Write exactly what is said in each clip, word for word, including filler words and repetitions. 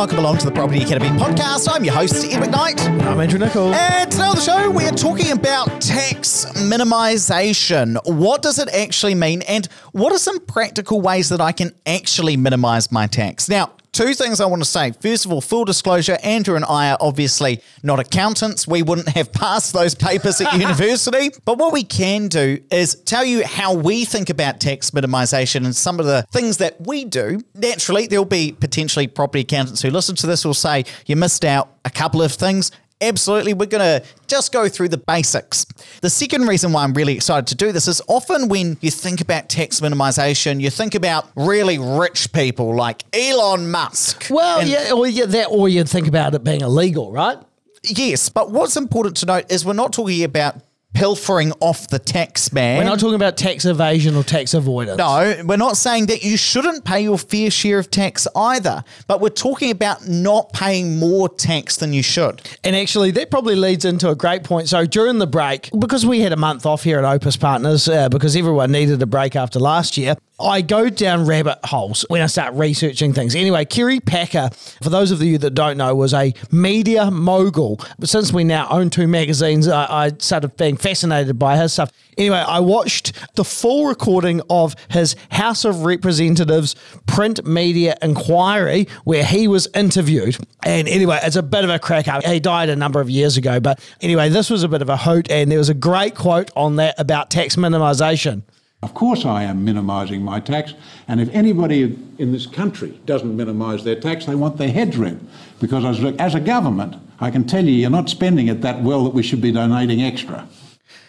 welcome along to the Property Academy podcast. I'm your host, Ed McKnight. And I'm Andrew Nicholls. And today on the show, we're talking about tax minimisation. What does it actually mean? And what are some practical ways that I can actually minimise my tax? Now, two things I want to say. First of all, full disclosure, Andrew and I are obviously not accountants. We wouldn't have passed those papers at university. But what we can do is tell you how we think about tax minimisation and some of the things that we do. Naturally, there'll be potentially property accountants who listen to this will say, you missed out a couple of things. Absolutely. We're going to just go through the basics. The second reason why I'm really excited to do this is often when you think about tax minimisation, you think about really rich people like Elon Musk. Well, yeah, or yeah, that, or you think about it being illegal, right? Yes. But what's important to note is we're not talking about pilfering off the tax man. We're not talking about tax evasion or tax avoidance. No, we're not saying that you shouldn't pay your fair share of tax either, but we're talking about not paying more tax than you should. And actually, that probably leads into a great point. So during the break, because we had a month off here at Opes Partners, uh, because everyone needed a break after last year, I go down rabbit holes when I start researching things. Anyway, Kerry Packer, for those of you that don't know, was a media mogul. But since we now own two magazines, I, I started being fascinated by his stuff. Anyway, I watched the full recording of his House of Representatives print media inquiry where he was interviewed. And anyway, it's a bit of a cracker. He died a number of years ago. But anyway, this was a bit of a hoot. And there was a great quote on that about tax minimisation. Of course I am minimising my tax, and if anybody in this country doesn't minimise their tax, they want their heads rent. Because as a, as a government, I can tell you, you're not spending it that well that we should be donating extra.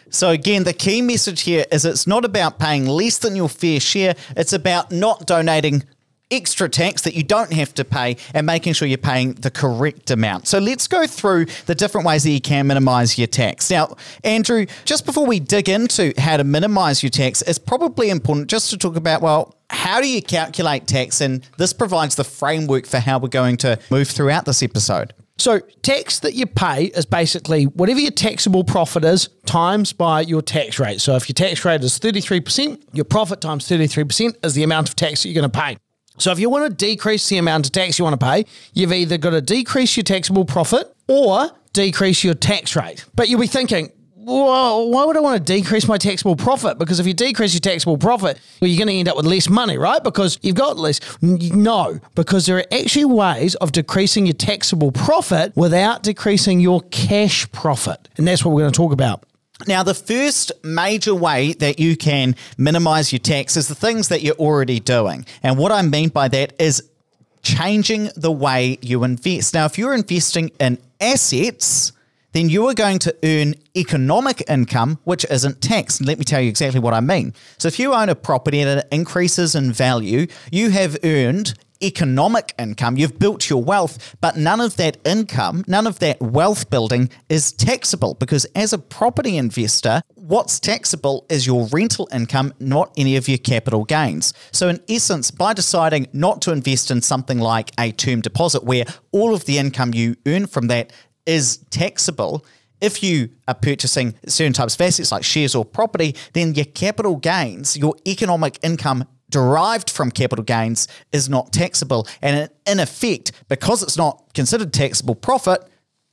So again, the key message here is it's not about paying less than your fair share, it's about not donating extra tax that you don't have to pay and making sure you're paying the correct amount. So let's go through the different ways that you can minimise your tax. Now, Andrew, just before we dig into how to minimise your tax, it's probably important just to talk about, well, how do you calculate tax? And this provides the framework for how we're going to move throughout this episode. So tax that you pay is basically whatever your taxable profit is times by your tax rate. So if your tax rate is thirty-three percent, your profit times thirty-three percent is the amount of tax that you're going to pay. So if you want to decrease the amount of tax you want to pay, you've either got to decrease your taxable profit or decrease your tax rate. But you'll be thinking, well, why would I want to decrease my taxable profit? Because if you decrease your taxable profit, well, you're going to end up with less money, right? Because you've got less. No, because there are actually ways of decreasing your taxable profit without decreasing your cash profit. And that's what we're going to talk about. Now, the first major way that you can minimise your tax is the things that you're already doing. And what I mean by that is changing the way you invest. Now, if you're investing in assets, then you are going to earn economic income, which isn't taxed. And let me tell you exactly what I mean. So if you own a property and it increases in value, you have earned economic income, you've built your wealth, but none of that income, none of that wealth building is taxable because as a property investor, what's taxable is your rental income, not any of your capital gains. So in essence, by deciding not to invest in something like a term deposit where all of the income you earn from that is taxable, if you are purchasing certain types of assets like shares or property, then your capital gains, your economic income derived from capital gains is not taxable. And in effect, because it's not considered taxable profit,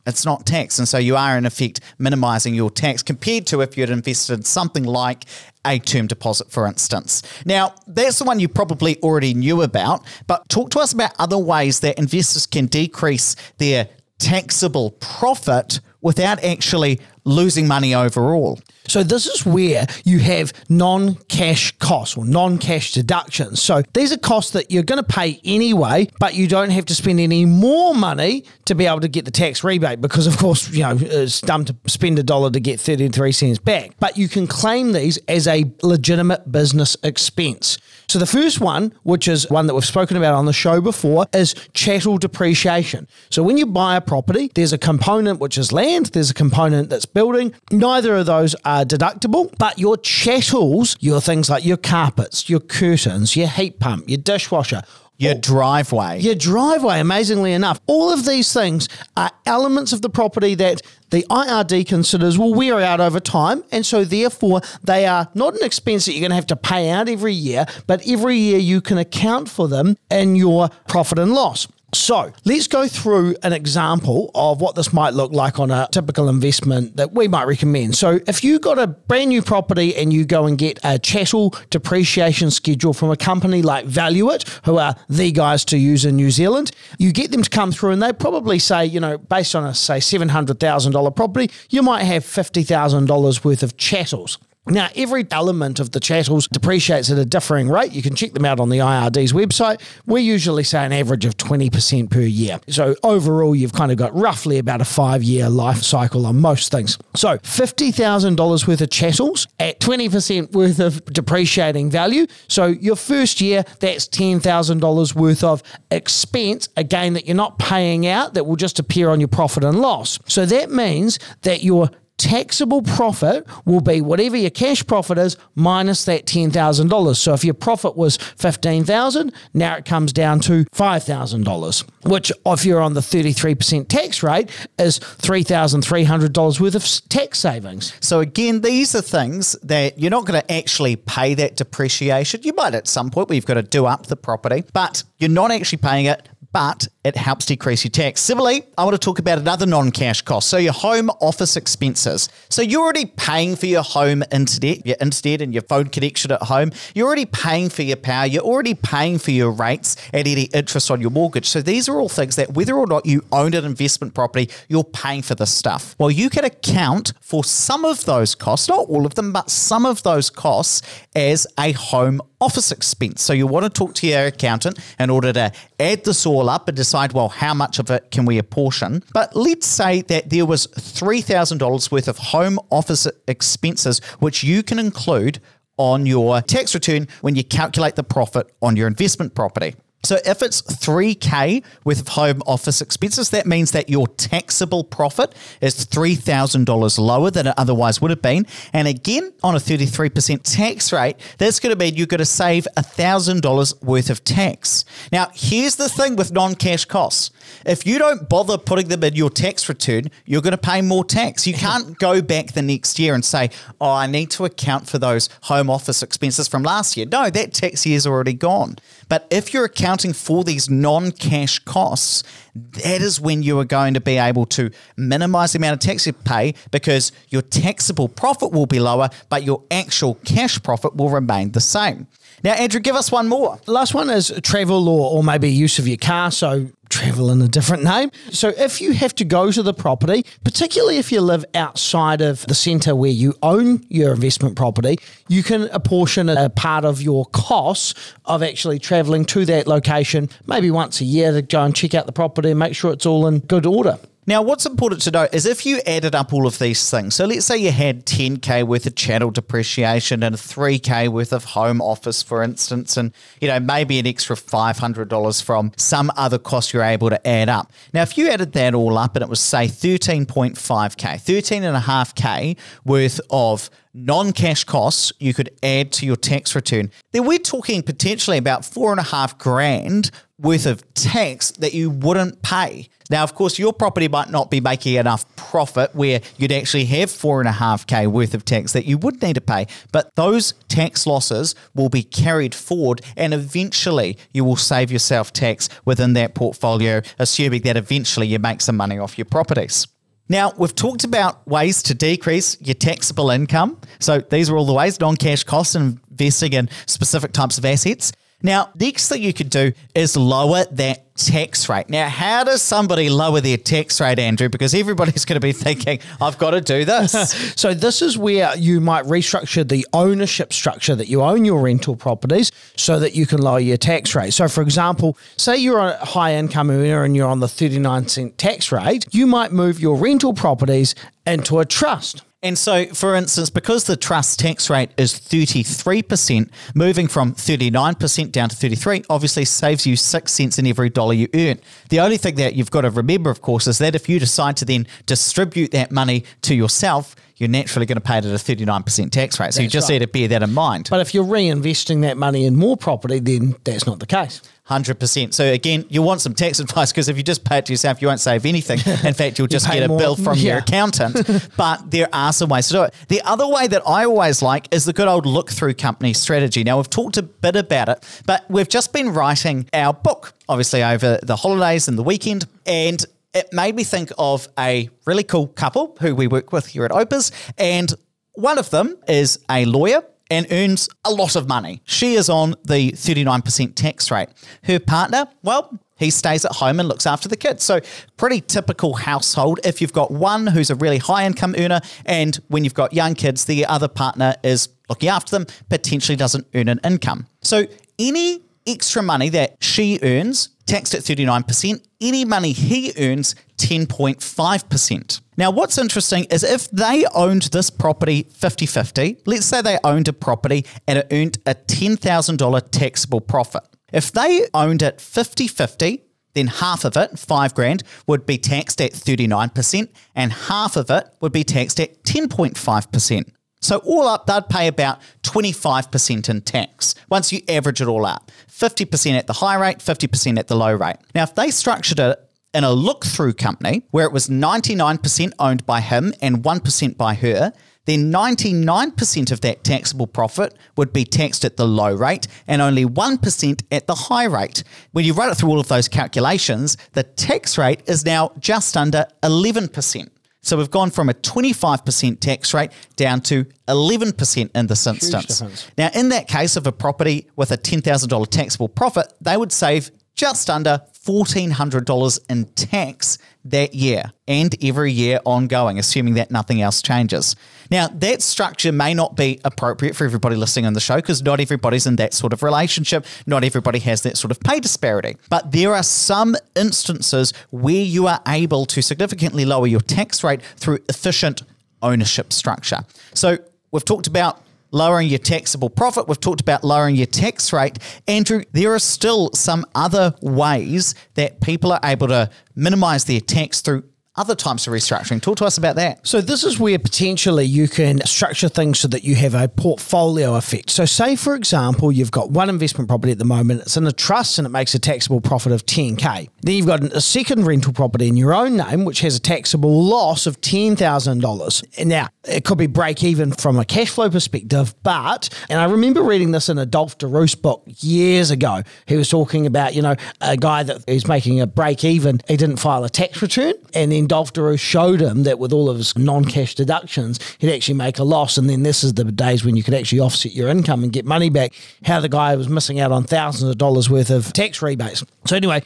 it's not taxed. And so you are in effect minimising your tax compared to if you had invested in something like a term deposit, for instance. Now, that's the one you probably already knew about, but talk to us about other ways that investors can decrease their taxable profit without actually losing money overall. So this is where you have non-cash costs or non-cash deductions. So these are costs that you're going to pay anyway, but you don't have to spend any more money to be able to get the tax rebate because, of course, you know, it's dumb to spend a dollar to get thirty-three cents back. But you can claim these as a legitimate business expense. So the first one, which is one that we've spoken about on the show before, is chattel depreciation. So when you buy a property, there's a component which is land, there's a component that's building. Neither of those are deductible, but your chattels, your things like your carpets, your curtains, your heat pump, your dishwasher, your oh, driveway, your driveway, amazingly enough, all of these things are elements of the property that the I R D considers will wear out over time, and so therefore they are not an expense that you're going to have to pay out every year, but every year you can account for them in your profit and loss. So let's go through an example of what this might look like on a typical investment that we might recommend. So if you got a brand new property and you go and get a chattel depreciation schedule from a company like ValueIt, who are the guys to use in New Zealand, you get them to come through and they probably say, you know, based on a, say, seven hundred thousand dollars property, you might have fifty thousand dollars worth of chattels. Now, every element of the chattels depreciates at a differing rate. You can check them out on the I R D's website. We usually say an average of twenty percent per year. So overall, you've kind of got roughly about a five-year life cycle on most things. So fifty thousand dollars worth of chattels at twenty percent worth of depreciating value. So your first year, that's ten thousand dollars worth of expense, again, that you're not paying out, that will just appear on your profit and loss. So that means that your taxable profit will be whatever your cash profit is minus that ten thousand dollars. So if your profit was fifteen thousand dollars, now it comes down to five thousand dollars, which if you're on the thirty-three percent tax rate is three thousand three hundred dollars worth of tax savings. So again, these are things that you're not going to actually pay that depreciation. You might at some point where you've got to do up the property, but you're not actually paying it, but it helps decrease your tax. Similarly, I want to talk about another non-cash cost. So your home office expenses. So you're already paying for your home internet, your internet and your phone connection at home. You're already paying for your power. You're already paying for your rates and any interest on your mortgage. So these are all things that whether or not you own an investment property, you're paying for this stuff. Well, you can account for some of those costs, not all of them, but some of those costs as a home office expense. So you want to talk to your accountant in order to add this all up and decide, well, how much of it can we apportion? But let's say that there was three thousand dollars worth of home office expenses, which you can include on your tax return when you calculate the profit on your investment property. So if it's three thousand dollars worth of home office expenses, that means that your taxable profit is three thousand dollars lower than it otherwise would have been. And again, on a thirty-three percent tax rate, that's going to mean you're going to save one thousand dollars worth of tax. Now, here's the thing with non-cash costs. If you don't bother putting them in your tax return, you're going to pay more tax. You can't go back the next year and say, oh, I need to account for those home office expenses from last year. No, that tax year's already gone. But if you're accounting Accounting for these non-cash costs, that is when you are going to be able to minimize the amount of tax you pay because your taxable profit will be lower, but your actual cash profit will remain the same. Now, Andrew, give us one more. The last one is travel or, or maybe use of your car. So travel in a different name. So if you have to go to the property, particularly if you live outside of the centre where you own your investment property, you can apportion a part of your costs of actually travelling to that location, maybe once a year to go and check out the property and make sure it's all in good order. Now, what's important to note is if you added up all of these things, so let's say you had ten thousand dollars worth of chattel depreciation and three thousand dollars worth of home office, for instance, and you know maybe an extra five hundred dollars from some other cost you're able to add up. Now, if you added that all up and it was, say, thirteen point five thousand dollars, thirteen thousand five hundred dollars worth of non-cash costs you could add to your tax return, then we're talking potentially about four and a half grand worth of tax that you wouldn't pay. Now, of course, your property might not be making enough profit where you'd actually have four and a half K worth of tax that you would need to pay, but those tax losses will be carried forward and eventually you will save yourself tax within that portfolio, assuming that eventually you make some money off your properties. Now, we've talked about ways to decrease your taxable income. So these are all the ways, non-cash costs and investing in specific types of assets. Now, next thing you could do is lower that tax rate. Now, how does somebody lower their tax rate, Andrew? Because everybody's going to be thinking, I've got to do this. So this is where you might restructure the ownership structure that you own your rental properties so that you can lower your tax rate. So for example, say you're a high income earner and you're on the thirty-nine percent tax rate, you might move your rental properties into a trust. And so, for instance, because the trust tax rate is thirty-three percent, moving from thirty-nine percent down to thirty-three obviously saves you six cents in every dollar you earn. The only thing that you've got to remember, of course, is that if you decide to then distribute that money to yourself, you're naturally going to pay it at a thirty-nine percent tax rate. So that's you just right. need to bear that in mind. But if you're reinvesting that money in more property, then that's not the case. one hundred percent. So again, you'll want some tax advice, because if you just pay it to yourself, you won't save anything. In fact, you'll just you get a more. bill from yeah. your accountant. But there are some ways to do it. The other way that I always like is the good old look-through company strategy. Now, we've talked a bit about it, but we've just been writing our book, obviously, over the holidays and the weekend. And it made me think of a really cool couple who we work with here at Opes. And one of them is a lawyer and earns a lot of money. She is on the thirty-nine percent tax rate. Her partner, well, he stays at home and looks after the kids. So pretty typical household if you've got one who's a really high income earner, and when you've got young kids, the other partner is looking after them, potentially doesn't earn an income. So any extra money that she earns, taxed at thirty-nine percent, any money he earns, ten point five percent. Now, what's interesting is if they owned this property fifty-fifty, let's say they owned a property and it earned a ten thousand dollars taxable profit. If they owned it fifty-fifty, then half of it, five grand, would be taxed at thirty-nine percent and half of it would be taxed at ten point five percent. So all up, they'd pay about twenty-five percent in tax once you average it all up. fifty percent at the high rate, fifty percent at the low rate. Now, if they structured it in a look-through company where it was ninety-nine percent owned by him and one percent by her, then ninety-nine percent of that taxable profit would be taxed at the low rate and only one percent at the high rate. When you run it through all of those calculations, the tax rate is now just under eleven percent. So we've gone from a twenty-five percent tax rate down to eleven percent in this instance. Now, in that case of a property with a ten thousand dollars taxable profit, they would save just under one thousand four hundred dollars in tax that year and every year ongoing, assuming that nothing else changes. Now, that structure may not be appropriate for everybody listening on the show, because not everybody's in that sort of relationship. Not everybody has that sort of pay disparity. But there are some instances where you are able to significantly lower your tax rate through efficient ownership structure. So we've talked about lowering your taxable profit. We've talked about lowering your tax rate. Andrew, there are still some other ways that people are able to minimise their tax through other types of restructuring. Talk to us about that. So this is where potentially you can structure things so that you have a portfolio effect. So say, for example, you've got one investment property at the moment, it's in a trust and it makes a taxable profit of ten thousand dollars. Then you've got a second rental property in your own name, which has a taxable loss of ten thousand dollars. Now, it could be break even from a cash flow perspective, but, and I remember reading this in a Dolf de Roos book years ago, he was talking about, you know, a guy that is making a break even, he didn't file a tax return, and then Dolf de Roos showed him that with all of his non-cash deductions, he'd actually make a loss. And then this is the days when you could actually offset your income and get money back, how the guy was missing out on thousands of dollars worth of tax rebates. So anyway,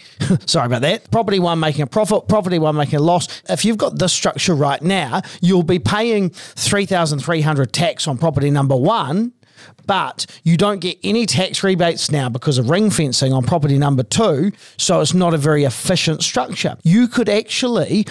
sorry about that. Property one making a profit, property one making a loss. If you've got this structure right now, you'll be paying three thousand three hundred dollars tax on property number one, but you don't get any tax rebates now because of ring fencing on property number two, so it's not a very efficient structure. You could actually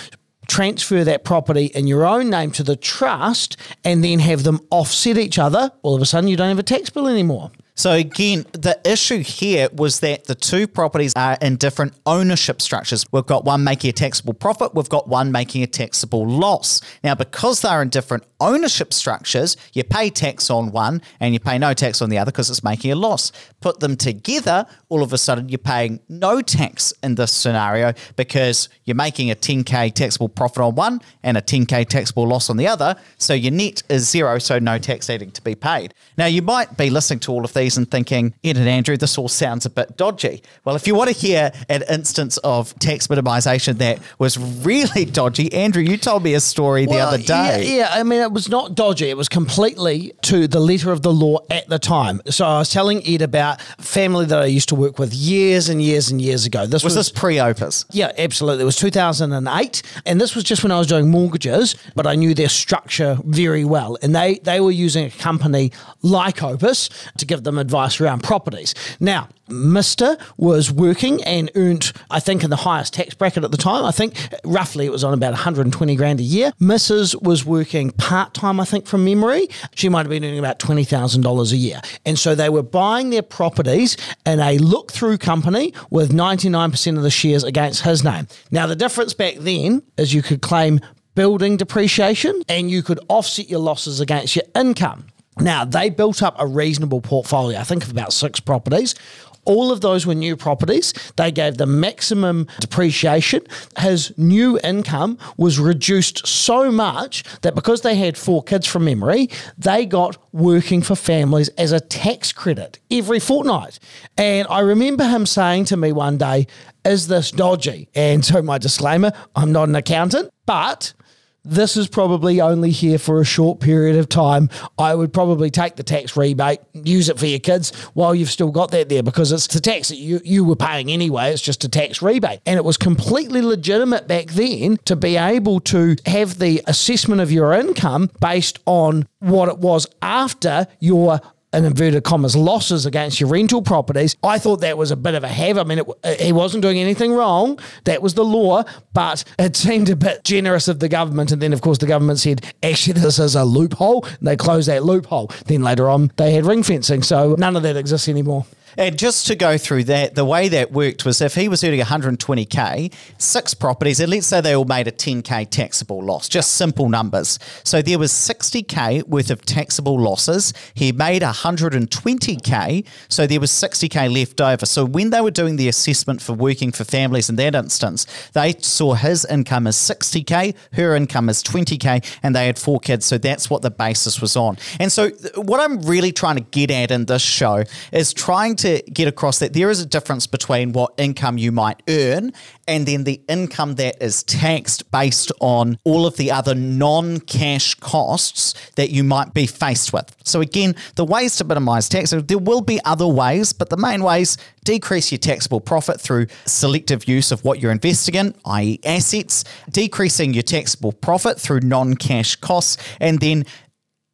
transfer that property in your own name to the trust and then have them offset each other. All of a sudden, you don't have a tax bill anymore. So again, the issue here was that the two properties are in different ownership structures. We've got one making a taxable profit, we've got one making a taxable loss. Now, because they're in different ownership structures, you pay tax on one and you pay no tax on the other because it's making a loss. Put them together, all of a sudden you're paying no tax in this scenario because you're making a ten thousand dollars taxable profit on one and a ten thousand dollars taxable loss on the other, so your net is zero, so no tax needing to be paid. Now, you might be listening to all of these and thinking, Ed and Andrew, this all sounds a bit dodgy. Well, if you want to hear an instance of tax minimisation that was really dodgy, Andrew, you told me a story well, the other day. Yeah, yeah, I mean, it was not dodgy. It was completely to the letter of the law at the time. So I was telling Ed about a family that I used to work with years and years and years ago. This Was, was this pre-Opus? Yeah, absolutely. It was two thousand eight. And this was just when I was doing mortgages, but I knew their structure very well. And they, they were using a company like Opus to give them advice around properties. Now, Mister was working and earned, I think, in the highest tax bracket at the time. I think roughly it was on about one hundred twenty grand a year. Missus was working part-time, I think, from memory. She might have been earning about twenty thousand dollars a year. And so they were buying their properties in a look-through company with ninety-nine percent of the shares against his name. Now, the difference back then is you could claim building depreciation and you could offset your losses against your income. Now, they built up a reasonable portfolio, I think of about six properties. All of those were new properties. They gave the maximum depreciation. His new income was reduced so much that because they had four kids from memory, they got working for families as a tax credit every fortnight. And I remember him saying to me one day, is this dodgy? And so my disclaimer, I'm not an accountant, but this is probably only here for a short period of time. I would probably take the tax rebate, use it for your kids while you've still got that there, because it's the tax that you, you were paying anyway. It's just a tax rebate. And it was completely legitimate back then to be able to have the assessment of your income based on what it was after your in inverted commas, losses against your rental properties. I thought that was a bit of a have. I mean, it, it, he wasn't doing anything wrong. That was the law, but it seemed a bit generous of the government. And then, of course, the government said, actually, this is a loophole. And they closed that loophole. Then later on, they had ring fencing. So none of that exists anymore. And just to go through that, the way that worked was if he was earning one hundred twenty K, six properties, and let's say they all made a ten K taxable loss, just simple numbers. So there was sixty K worth of taxable losses. He made one hundred twenty K, so there was sixty K left over. So when they were doing the assessment for working for families in that instance, they saw his income as sixty K, her income as twenty K, and they had four kids. So that's what the basis was on. And so what I'm really trying to get at in this show is trying to to get across that there is a difference between what income you might earn and then the income that is taxed based on all of the other non-cash costs that you might be faced with. So again, the ways to minimise tax, there will be other ways, but the main ways, decrease your taxable profit through selective use of what you're investing in, that is assets, decreasing your taxable profit through non-cash costs, and then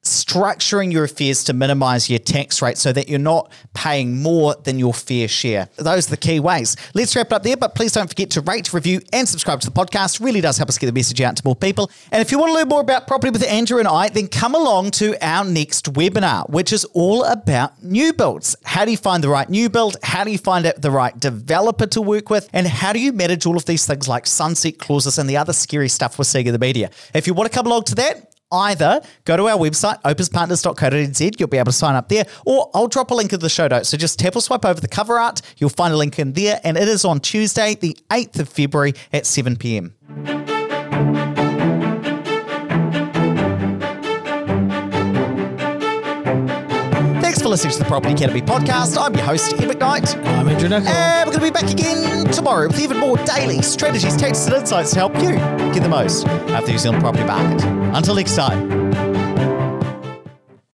structuring your affairs to minimise your tax rate so that you're not paying more than your fair share. Those are the key ways. Let's wrap it up there, but please don't forget to rate, review and subscribe to the podcast. It really does help us get the message out to more people. And if you want to learn more about property with Andrew and I, then come along to our next webinar, which is all about new builds. How do you find the right new build? How do you find out the right developer to work with? And how do you manage all of these things like sunset clauses and the other scary stuff we're seeing in the media? If you want to come along to that, either go to our website, opes partners dot co dot n z, you'll be able to sign up there, or I'll drop a link in the show notes. So just tap or swipe over the cover art, you'll find a link in there, and it is on Tuesday, the eighth of February at seven p.m. Thanks for listening to the Property Academy podcast. I'm your host, Ed McKnight. And I'm Andrew Nicholls. And we're going to be back again tomorrow with even more daily strategies, tactics and insights to help you get the most out of the New Zealand property market. Until next time.